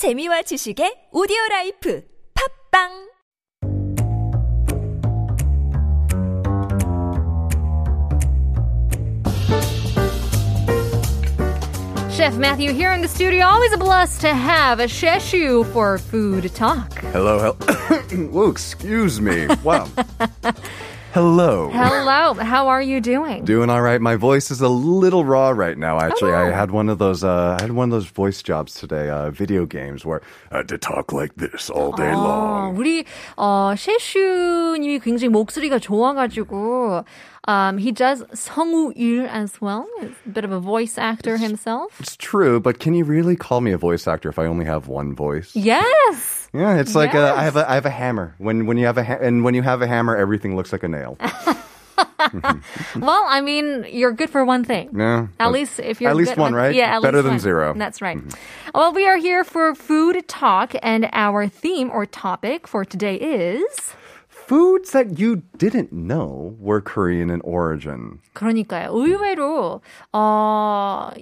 재미와 지식의 오디오라이프 팝빵! Chef Matthew here in the studio. Always a blast to have a Sheshu for food talk. Hello. Whoa, excuse me. Wow. Hello. How are you doing? Doing all right. My voice is a little raw right now. Actually, I had one of those. I had one of those voice jobs today. Video games where I had to talk like this all day long. 우리 셰슈님이 굉장히 목소리가 좋아가지고. He does 성우일 as well. He's a bit of a voice actor himself. It's true, but can you really call me a voice actor if I only have one voice? Yes. Yeah, it's like I have a hammer. When you have a when you have a hammer, everything looks like a nail. Well, I mean, you're good for one thing. Yeah, at least if you're at least good, one, right? Yeah, at better least than one. Zero. That's right. Mm-hmm. Well, we are here for food talk, and our theme or topic for today is. Foods that you didn't know were Korean in origin. 그러니까요. 의외로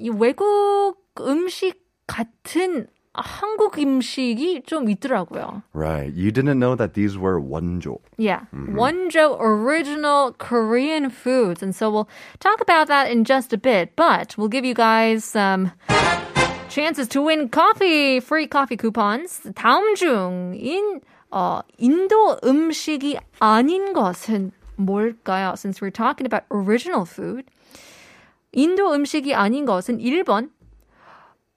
이 외국 음식 같은 한국 음식이 좀 있더라고요. Right. You didn't know that these were Wonjo. Yeah. Mm-hmm. Wonjo original Korean foods. And so we'll talk about that in just a bit. But we'll give you guys some chances to win coffee, free coffee coupons. 다음 중인 인도 음식이 아닌 것은 뭘까요? Since we're talking about original food. 인도 음식이 아닌 것은 1번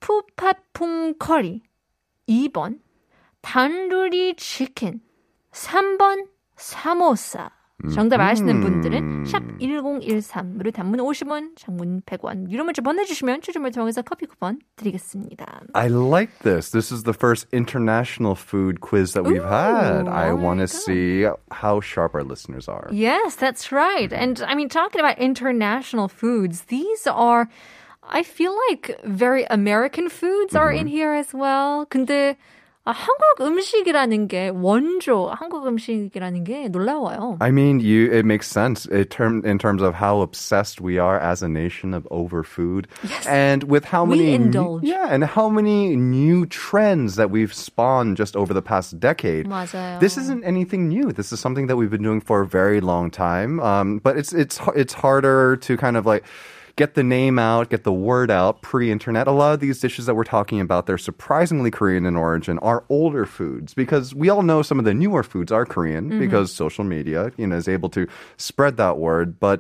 푸팟퐁 커리, 2번 단두리 치킨, 3번 사모사. 정답 아시는 분들은 샵 1013으로 단문 50원, 장문 100원 이런 문자 보내주시면 추첨을 통해서 커피 쿠폰 드리겠습니다. I like this. This is the first international food quiz that we've had. I want to see how sharp our listeners are. Yes, that's right. And I mean, talking about international foods, these are, I feel like, very American foods are in here as well. 근데 한국 음식이라는 게 원조 한국 음식이라는 게 놀라워요. I mean, it makes sense in terms of how obsessed we are as a nation of over food, yes. and with how many and how many new trends that we've spawned just over the past decade. 맞아요. This isn't anything new. This is something that we've been doing for a very long time. But it's harder to kind of like. Get the name out, get the word out, pre-internet. A lot of these dishes that we're talking about, they're surprisingly Korean in origin, are older foods because we all know some of the newer foods are Korean because social media, is able to spread that word. But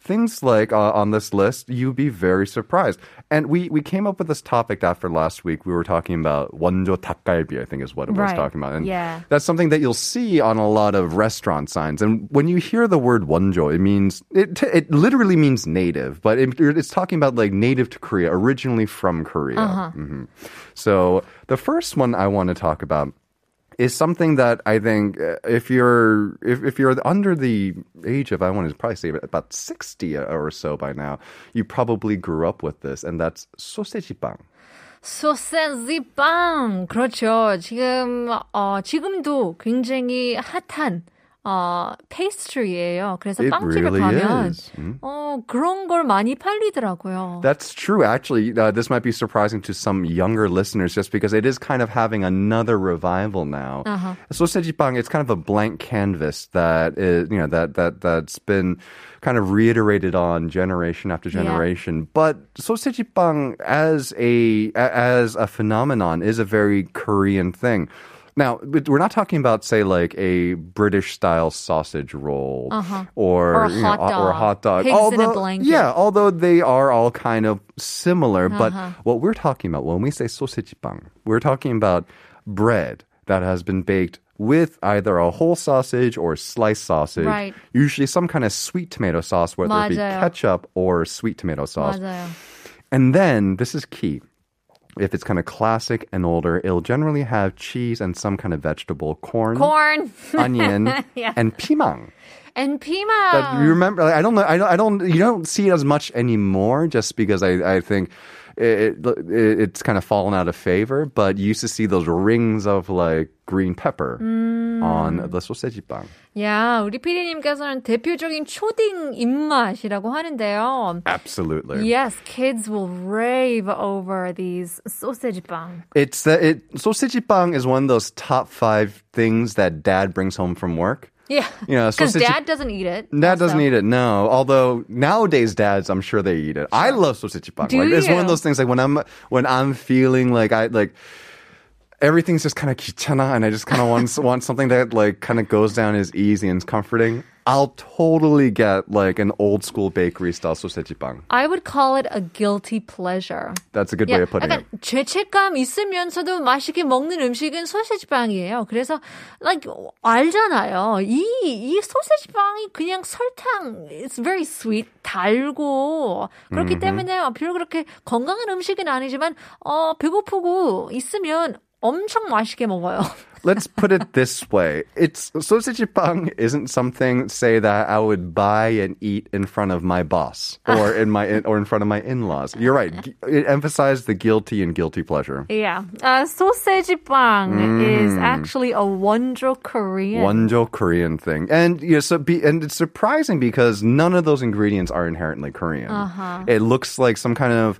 things like on this list, you'd be very surprised. And we came up with this topic after last week. We were talking about Wonjo Takgalbi, I think is what it was talking about. And that's something that you'll see on a lot of restaurant signs. And when you hear the word Wonjo, it means, it literally means native, but it's talking about like native to Korea, originally from Korea. Uh-huh. Mm-hmm. So the first one I want to talk about is something that I think if you're under the age of, I want to probably say about 60 or so by now, you probably grew up with this, and that's 소세지빵. 소세지빵, 그렇죠. 지금도 굉장히 핫한 페이스트리예요. 그래서 it 빵집을 really 가면 그런 걸 많이 팔리더라고요. That's true. Actually, this might be surprising to some younger listeners just because it is kind of having another revival now. Uh-huh. 소세지빵, it's kind of a blank canvas that is, that's been kind of reiterated on generation after generation. Yeah. But 소세지빵 as a phenomenon is a very Korean thing. Now, we're not talking about, say, like a British-style sausage roll or a hot dog. Pigs in a blanket. Yeah, although they are all kind of similar. Uh-huh. But what we're talking about, when we say 소세지빵, we're talking about bread that has been baked with either a whole sausage or sliced sausage. Right. Usually some kind of sweet tomato sauce, whether it be ketchup or sweet tomato sauce. 맞아요. And then, this is key. If it's kind of classic and older, it'll generally have cheese and some kind of vegetable, corn, onion, and pimang. And pimang. That you remember? Like, I don't know. You don't see it as much anymore, just because I think it's kind of fallen out of favor. But you used to see those rings of like green pepper on the sausage bun. Yeah, 우리 PD님께서는 대표적인 초딩 입맛이라고 하는데요. Absolutely. Yes, kids will rave over these sausage bun. Sausage bun is one of those top five things that dad brings home from work. Yeah, because dad doesn't eat it. Dad doesn't eat it, no. Although nowadays dads, I'm sure they eat it. I love sausage bun. Do you? It's one of those things like when I'm feeling like everything's just kind of 귀찮아 and I just kind of want something that like kind of goes down as easy and comforting. I'll totally get like an old school bakery style sausage bun. I would call it a guilty pleasure. That's a good way of putting it. 죄책감 있으면서도 맛있게 먹는 음식은 소세지 빵이에요. 그래서 like 알잖아요. 이 소세지 빵이 그냥 설탕 it's very sweet 달고 그렇기 때문에 별로 그렇게 건강한 음식은 아니지만 배고프고 있으면 엄청 맛있게 먹어요. Let's put it this way. It's sosaejipang isn't something, say, that I would buy and eat in front of my boss or in front of my in-laws. You're right. It emphasized the guilty and guilty pleasure. Yeah. Sosaejipang is actually a Wonjo Korean thing. And and it's surprising because none of those ingredients are inherently Korean. Uh-huh. It looks like some kind of...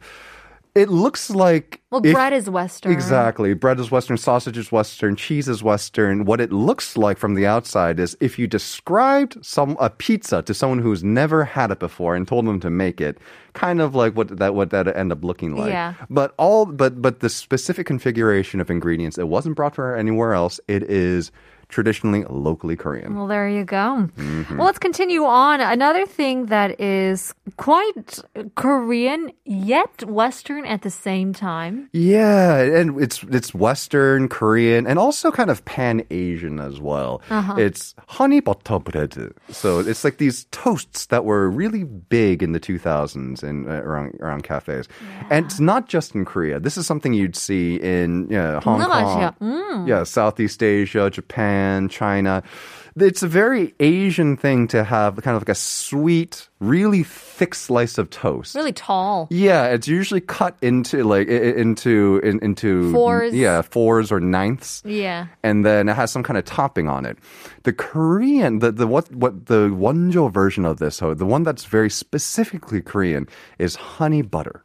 It looks like... Well, bread is Western. Exactly. Bread is Western, sausage is Western, cheese is Western. What it looks like from the outside is if you described a pizza to someone who's never had it before and told them to make it, kind of like what that end up looking like. Yeah. But the specific configuration of ingredients, it wasn't brought from anywhere else. It is... traditionally locally Korean. Well, there you go. Mm-hmm. Well, let's continue on. Another thing that is quite Korean yet Western at the same time. Yeah, and it's Western, Korean, and also kind of Pan-Asian as well. Uh-huh. It's honey butter bread. So it's like these toasts that were really big in the 2000s and around cafes. Yeah. And it's not just in Korea. This is something you'd see in Hong Kong. Yeah, Southeast Asia, Japan, China. It's a very Asian thing to have kind of like a sweet, really thick slice of toast. Really tall. Yeah, it's usually cut into like into fours. Yeah, fours or ninths. Yeah, and then it has some kind of topping on it. The Korean, the Wonjo version of this, so the one that's very specifically Korean, is honey butter.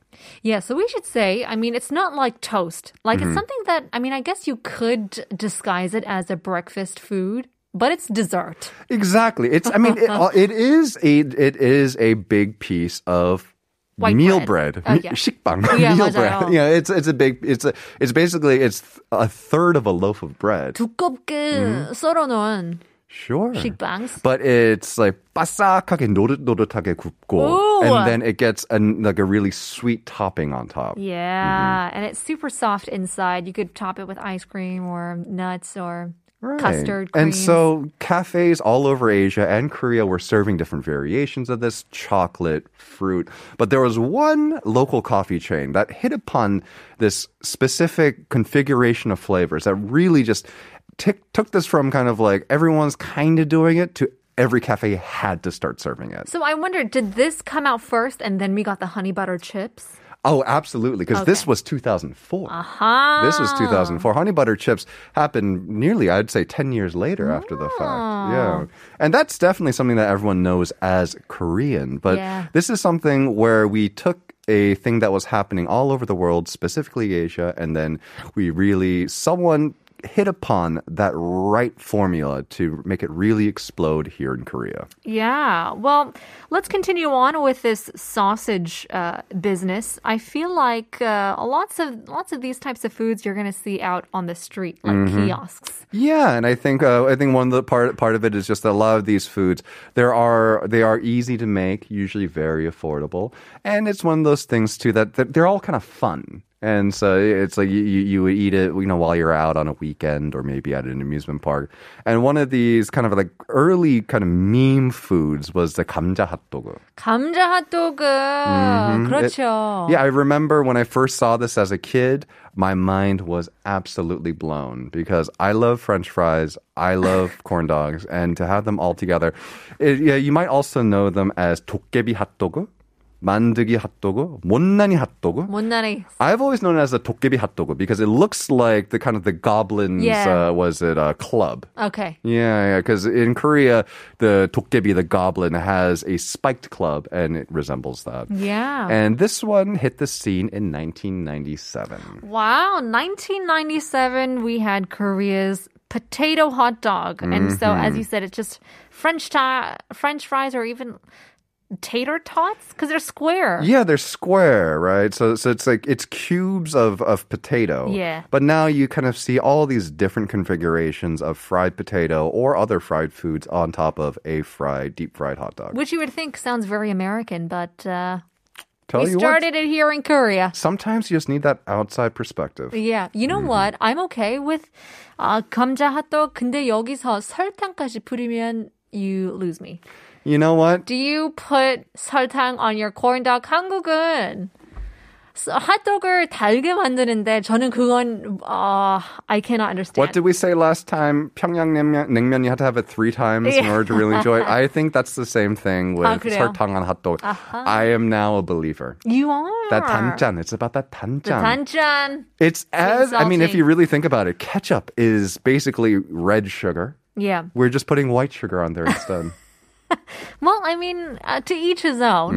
Yeah, so we should say, I mean, it's not like toast. Like, it's something that, I mean, I guess you could disguise it as a breakfast food, but it's dessert. Exactly. It is a big piece of white meal bread. 식빵. Yeah, meal bread. Yeah, it's basically a third of a loaf of bread. 두껍게 썰어놓은. Sure. 식빵. But it's like 바삭하게 노릇노릇하게 굽고. Ooh. And then it gets a really sweet topping on top. Yeah. Mm-hmm. And it's super soft inside. You could top it with ice cream or nuts or... Right. Custard cream. And so cafes all over Asia and Korea were serving different variations of this chocolate, fruit. But there was one local coffee chain that hit upon this specific configuration of flavors that really just took this from kind of like everyone's kind of doing it to every cafe had to start serving it. So I wonder, did this come out first and then we got the honey butter chips? Oh, absolutely, because this was 2004. Uh-huh. This was 2004. Honey butter chips happened nearly, I'd say, 10 years later after the fact. Yeah. And that's definitely something that everyone knows as Korean. But this is something where we took a thing that was happening all over the world, specifically Asia, and then someone hit upon that right formula to make it really explode here in Korea. Yeah. Well, let's continue on with this sausage business. I feel like lots of these types of foods you're going to see out on the street, like kiosks. Yeah, and I think one of the part of it is just that a lot of these foods they are easy to make, usually very affordable, and it's one of those things too that they're all kind of fun. And so it's like you would eat it, while you're out on a weekend or maybe at an amusement park. And one of these kind of like early kind of meme foods was the 감자 핫도그. 그렇죠. I remember when I first saw this as a kid, my mind was absolutely blown because I love French fries, I love corn dogs, and to have them all together, you might also know them as 도깨비 핫도그. 만두기 핫도그, 못난이 핫도그. 못난이. I've always known it as a 도깨비 핫도그 because it looks like the kind of the goblins club. Okay. Yeah, because in Korea, the 도깨비, the goblin, has a spiked club and it resembles that. Yeah. And this one hit the scene in 1997. Wow, 1997, we had Korea's potato hot dog. And so, as you said, it's just French fries or even tater tots? Because they're square. Yeah, they're square, right? So it's like, it's cubes of potato. Yeah. But now you kind of see all these different configurations of fried potato or other fried foods on top of a deep fried hot dog. Which you would think sounds very American, but we started it here in Korea. Sometimes you just need that outside perspective. Yeah. You know what? I'm okay with 감자 핫도그. 근데 여기서 설탕까지 뿌리면 you lose me. You know what? Do you put 설탕 on your corn dog? 한국은 핫도그를 달게 만드는데 저는 그건 I cannot understand. What did we say last time? 평양냉면, you had to have it 3 times in order to really enjoy it. I think that's the same thing with 설탕 on hot dog. Uh-huh. I am now a believer. You are. That 단짠. It's about that 단짠. The 단짠. It's as, I mean, if you really think about it, ketchup is basically red sugar. Yeah. We're just putting white sugar on there instead. Well, I mean, to each his own.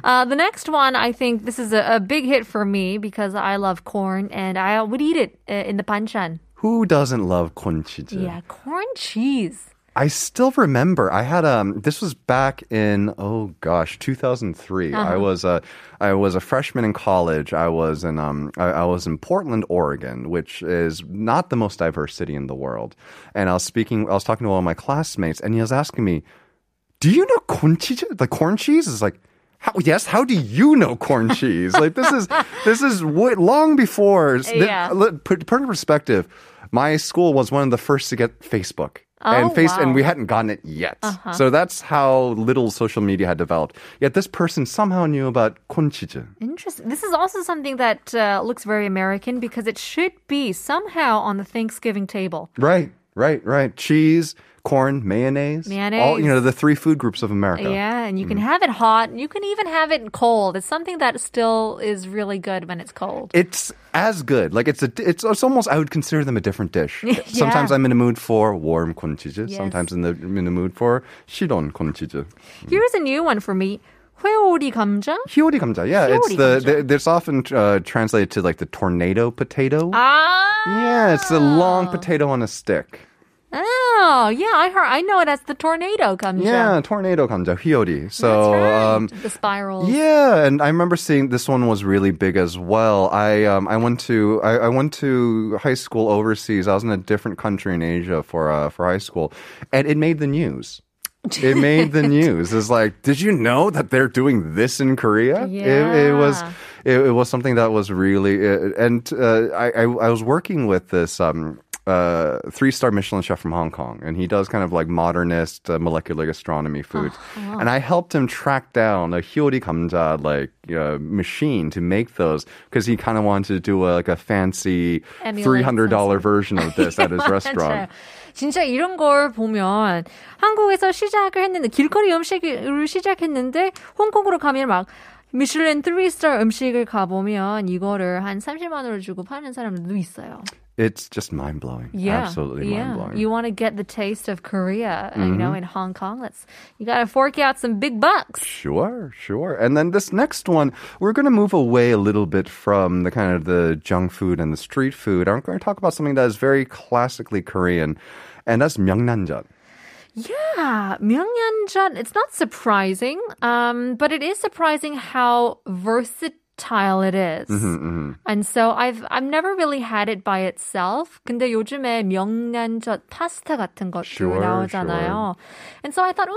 Mm-hmm. The next one, I think this is a big hit for me because I love corn and I would eat it in the banchan. Who doesn't love corn cheese? Yeah, corn cheese. I still remember I had this was back in 2003. Uh-huh. I was a freshman in college. I was in Portland, Oregon, which is not the most diverse city in the world. And I was talking to one of my classmates, and he was asking me, do you know corn cheese? Like corn cheese is like, yes. How do you know corn cheese? Like this is long before. Yeah. Put in perspective, my school was one of the first to get Facebook. And we hadn't gotten it yet. Uh-huh. So that's how little social media had developed. Yet this person somehow knew about 콘치즈. Interesting. This is also something that looks very American because it should be somehow on the Thanksgiving table. Right. Cheese, corn, mayonnaise. All, the 3 food groups of America. Yeah, and you can have it hot. You can even have it cold. It's something that still is really good when it's cold. It's as good. Like it's almost, I would consider them a different dish. Yeah. Sometimes I'm in the mood for warm gonchiji. Yes. Sometimes in the mood for shiron gonchiji. Here's a new one for me. Hyori gamja. Yeah, it's it's often translated to like the tornado potato. Ah. Yeah, it's a long potato on a stick. Oh, yeah, I know it as the tornado gamja. Yeah, tornado gamja, hyori. So, that's right. The spirals. Yeah, and I remember seeing this one was really big as well. I went to high school overseas. I was in a different country in Asia for high school, and it made the news. It made the news. It's like, did you know that they're doing this in Korea? Yeah. It was something that was really, I was working with this 3-star Michelin chef from Hong Kong, and he does kind of like modernist molecular gastronomy food. Oh, wow. And I helped him track down a hyori gamja machine to make those because he kind of wanted to do a fancy $300 version of this at his restaurant. 진짜 이런 걸 보면 한국에서 시작을 했는데 길거리 음식으로 시작했는데 홍콩으로 가면 막 미슐랭 3-star 음식을 가보면 이거를 한 30만 원을 주고 파는 사람들도 있어요. It's just mind-blowing. Yeah. Absolutely mind-blowing. You want to get the taste of Korea, in Hong Kong. You got to fork out some big bucks. Sure. And then this next one, we're going to move away a little bit from the kind of the junk food and the street food. I'm going to talk about something that is very classically Korean, and that's myeongnanjeon. Yeah, myeongnanjeon. It's not surprising, but it is surprising how versatile it is. Mm-hmm. And so I've never really had it by itself. 근데 요즘에 명란젓 파스타 같은 것도 나오잖아요. And so I thought,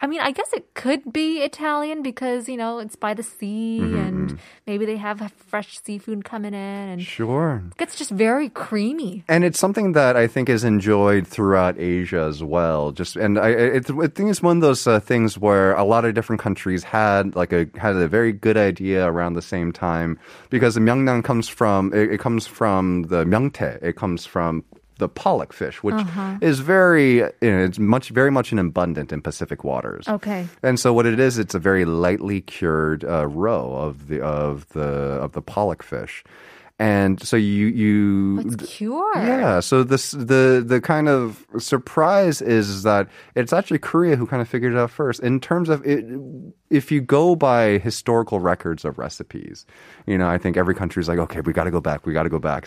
I guess it could be Italian because, it's by the sea and maybe they have fresh seafood coming in. And sure. It's just very creamy. And it's something that I think is enjoyed throughout Asia as well. I think it's one of those things where a lot of different countries had a very good idea around the same time because the myeongnanjeon comes from the myeongtae. It comes from the pollock fish, which is very, it's very much in abundant in Pacific waters. Okay. And so what it is, it's a very lightly cured roe of the pollock fish. And so you it's cure. Yeah. So the kind of surprise is that it's actually Korea who kind of figured it out first. In terms of it, if you go by historical records of recipes, I think every country's like, okay, we got to go back.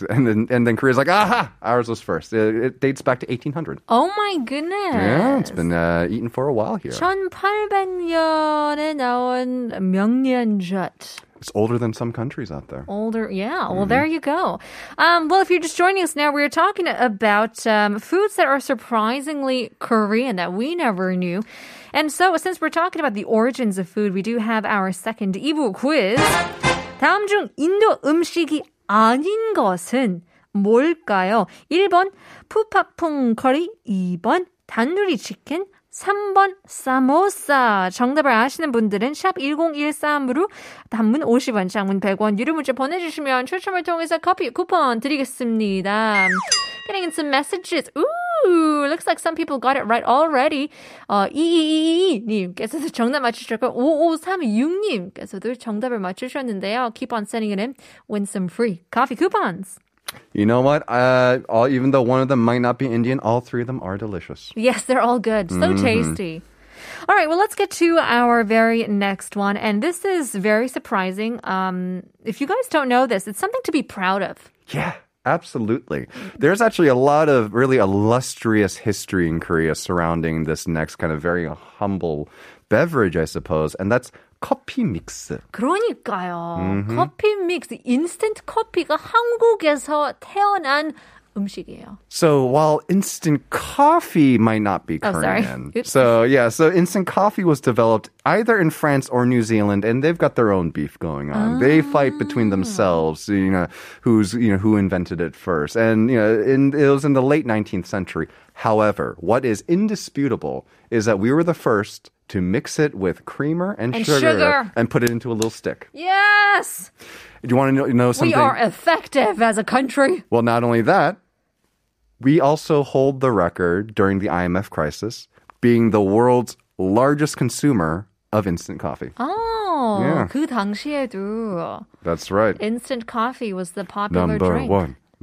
And then Korea's like, aha, ours was first. It dates back to 1800. Oh my goodness. Yeah, it's been eaten for a while here. 1800년에 나온 myeongnanjeon. It's older than some countries out there. Older, yeah. Well, there you go. Well, if you're just joining us now, we're talking about foods that are surprisingly Korean that we never knew. And so since we're talking about the origins of food, we do have our second 2부 quiz. 다음 중 인도 음식이 아닌 것은 뭘까요? 1번 푸팟퐁 커리, 2번 단누리 치킨, 3번 사모사. 정답을 아시는 분들은 샵 1013으로 단문 50원, 장문 100원 유료 문자 보내주시면 추첨을 통해서 커피 쿠폰 드리겠습니다. Getting in some messages. Ooh, looks like some people got it right already. 2222님께서도 정답 맞추셨고 5536님께서도 정답을 맞추셨는데요. Keep on sending it in. Win some free coffee coupons. You know what? Even though one of them might not be Indian, all three of them are delicious. Yes, they're all good. So tasty. All right, well, let's get to our very next one. And this is very surprising. If you guys don't know this, it's something to be proud of. Yeah. Absolutely. There's actually a lot of really illustrious history in Korea surrounding this next kind of very humble beverage, I suppose, and that's 커피 믹스. 그러니까요. 커피 믹스, 인스턴트 커피가 한국에서 태어난 음식이에요. So while instant coffee might not be Korean, so instant coffee was developed either in France or New Zealand, and they've got their own beef going on. They fight between themselves, who invented it first, and it was in the late 19th century. However, what is indisputable is that we were the first to mix it with creamer and sugar and put it into a little stick. Yes. Do you want to know something? We are effective as a country. Well, not only that, we also hold the record during the IMF crisis, being the world's largest consumer of instant coffee. Oh, yeah. 그 당시에도. That's right. Instant coffee was the popular drink.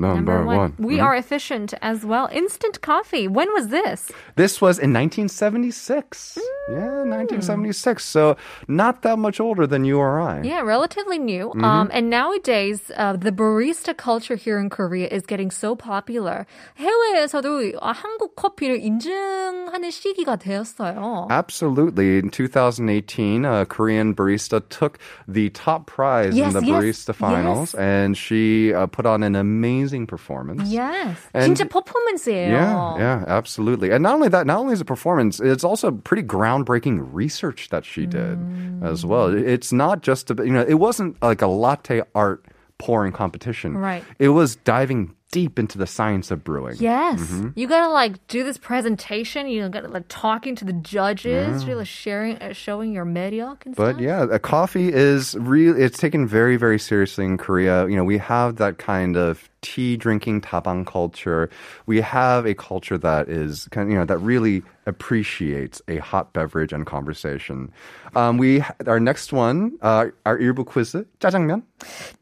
Number one. We are efficient as well. Instant coffee. When was this? This was in 1976. Yeah, 1976. So not that much older than you or I. Yeah, relatively new. And nowadays, the barista culture here in Korea is getting so popular. 해외에서도 한국 커피를 인증하는 시기가 되었어요. Absolutely. In 2018, a Korean barista took the top prize in the barista finals. Yes. And she put on an amazing performance. Yes. And 진짜 퍼포먼스예요. Yeah, absolutely. And not only is it performance, it's also pretty groundbreaking research that she did as well. It's not just it wasn't like a latte art pouring competition. Right. It was diving deep into the science of brewing. Yes. You gotta do this presentation. You gotta talking to the judges, really showing your medioc and stuff. But yeah, coffee is really, it's taken very, very seriously in Korea. We have that kind of tea drinking tabang culture. We have a culture that is that really appreciates a hot beverage and conversation. Our next one, our 1부 quiz, 짜장면.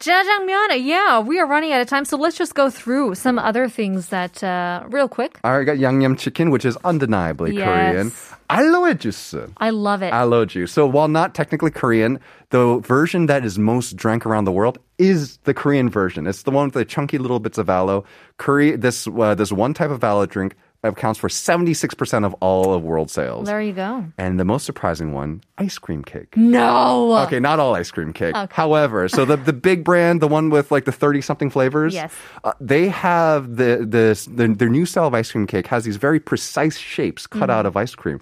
짜장면, yeah, we are running out of time, so let's just go through some other things that real quick. I got yangnyeom chicken, which is undeniably Korean. Aloe juice. I love it. Aloe juice. So while not technically Korean, the version that is most drank around the world is the Korean version. It's the one with the chunky little bits of aloe. This one type of aloe drink accounts for 76% of all of world sales. There you go. And the most surprising one, ice cream cake. No! Okay, not all ice cream cake. Okay. However, so the big brand, the one with the 30-something flavors, yes. They have their new style of ice cream cake has these very precise shapes cut out of ice cream.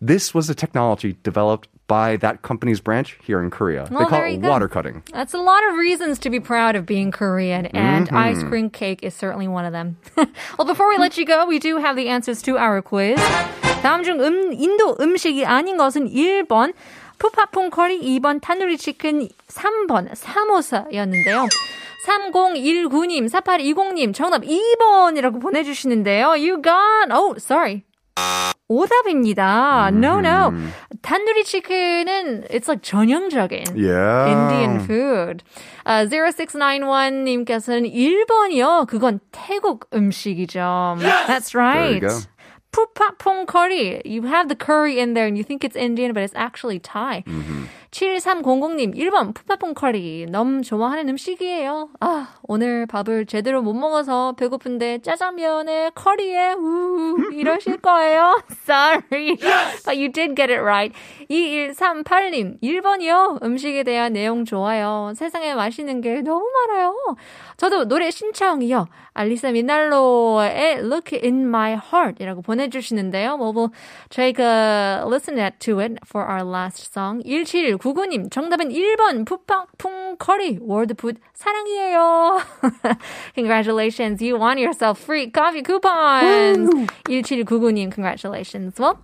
This was a technology developed by that company's branch here in Korea. They call it water cutting. That's a lot of reasons to be proud of being Korean, and ice cream cake is certainly one of them. Well, before we let you go, we do have the answers to our quiz. 다음 중 인도 음식이 아닌 것은 1번 푸팟퐁 커리, 2번 타누리 치킨, 3번 사모사였는데요. 3019님, 4820님, 정답 2번이라고 보내주시는데요. You got, oh, sorry. 오답입니다. No, no. Tandoori chicken은 it's like 전형적인 yeah. Indian food. 0691님께서는 1번이요. 그건 태국 음식이죠. Yes! That's right. There you go. Pupapong curry. You have the curry in there and you think it's Indian, but it's actually Thai. Mm-hmm. 7300님, 1번 푸팟퐁 커리. 너무 좋아하는 음식이에요. 아, 오늘 밥을 제대로 못 먹어서 배고픈데 짜장면에 커리에 우 이러실 거예요. Sorry. But you did get it right. 2138님, 1번이요. 음식에 대한 내용 좋아요. 세상에 맛있는 게 너무 많아요. 저도 노래 신청이요. 알리사 미날로의 Look in My Heart이라고 보내주시는데요. 뭐 저희가 listen to it for our last song. 1719 9님 정답은 1번 푸팡풍 커리 월드푸드 사랑이에요. Congratulations. You won yourself free coffee coupons. 1799님 congratulations. Well,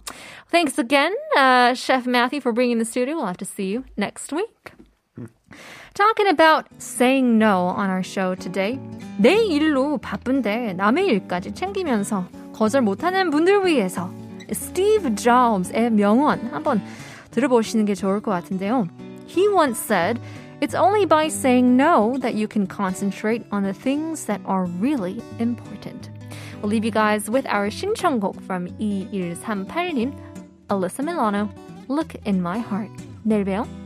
thanks again, Chef Matthew, for being in the studio. We'll have to see you next week. Talking about saying no on our show today. 내 일로 바쁜데 남의 일까지 챙기면서 거절 못하는 분들 위해서 Steve Jobs의 명언 한번 들어보시는 게 좋을 것 같은데요. He once said, "It's only by saying no that you can concentrate on the things that are really important." We'll leave you guys with our 신청곡 from 2138님, Alyssa Milano, Look in My Heart. 내일 봬요.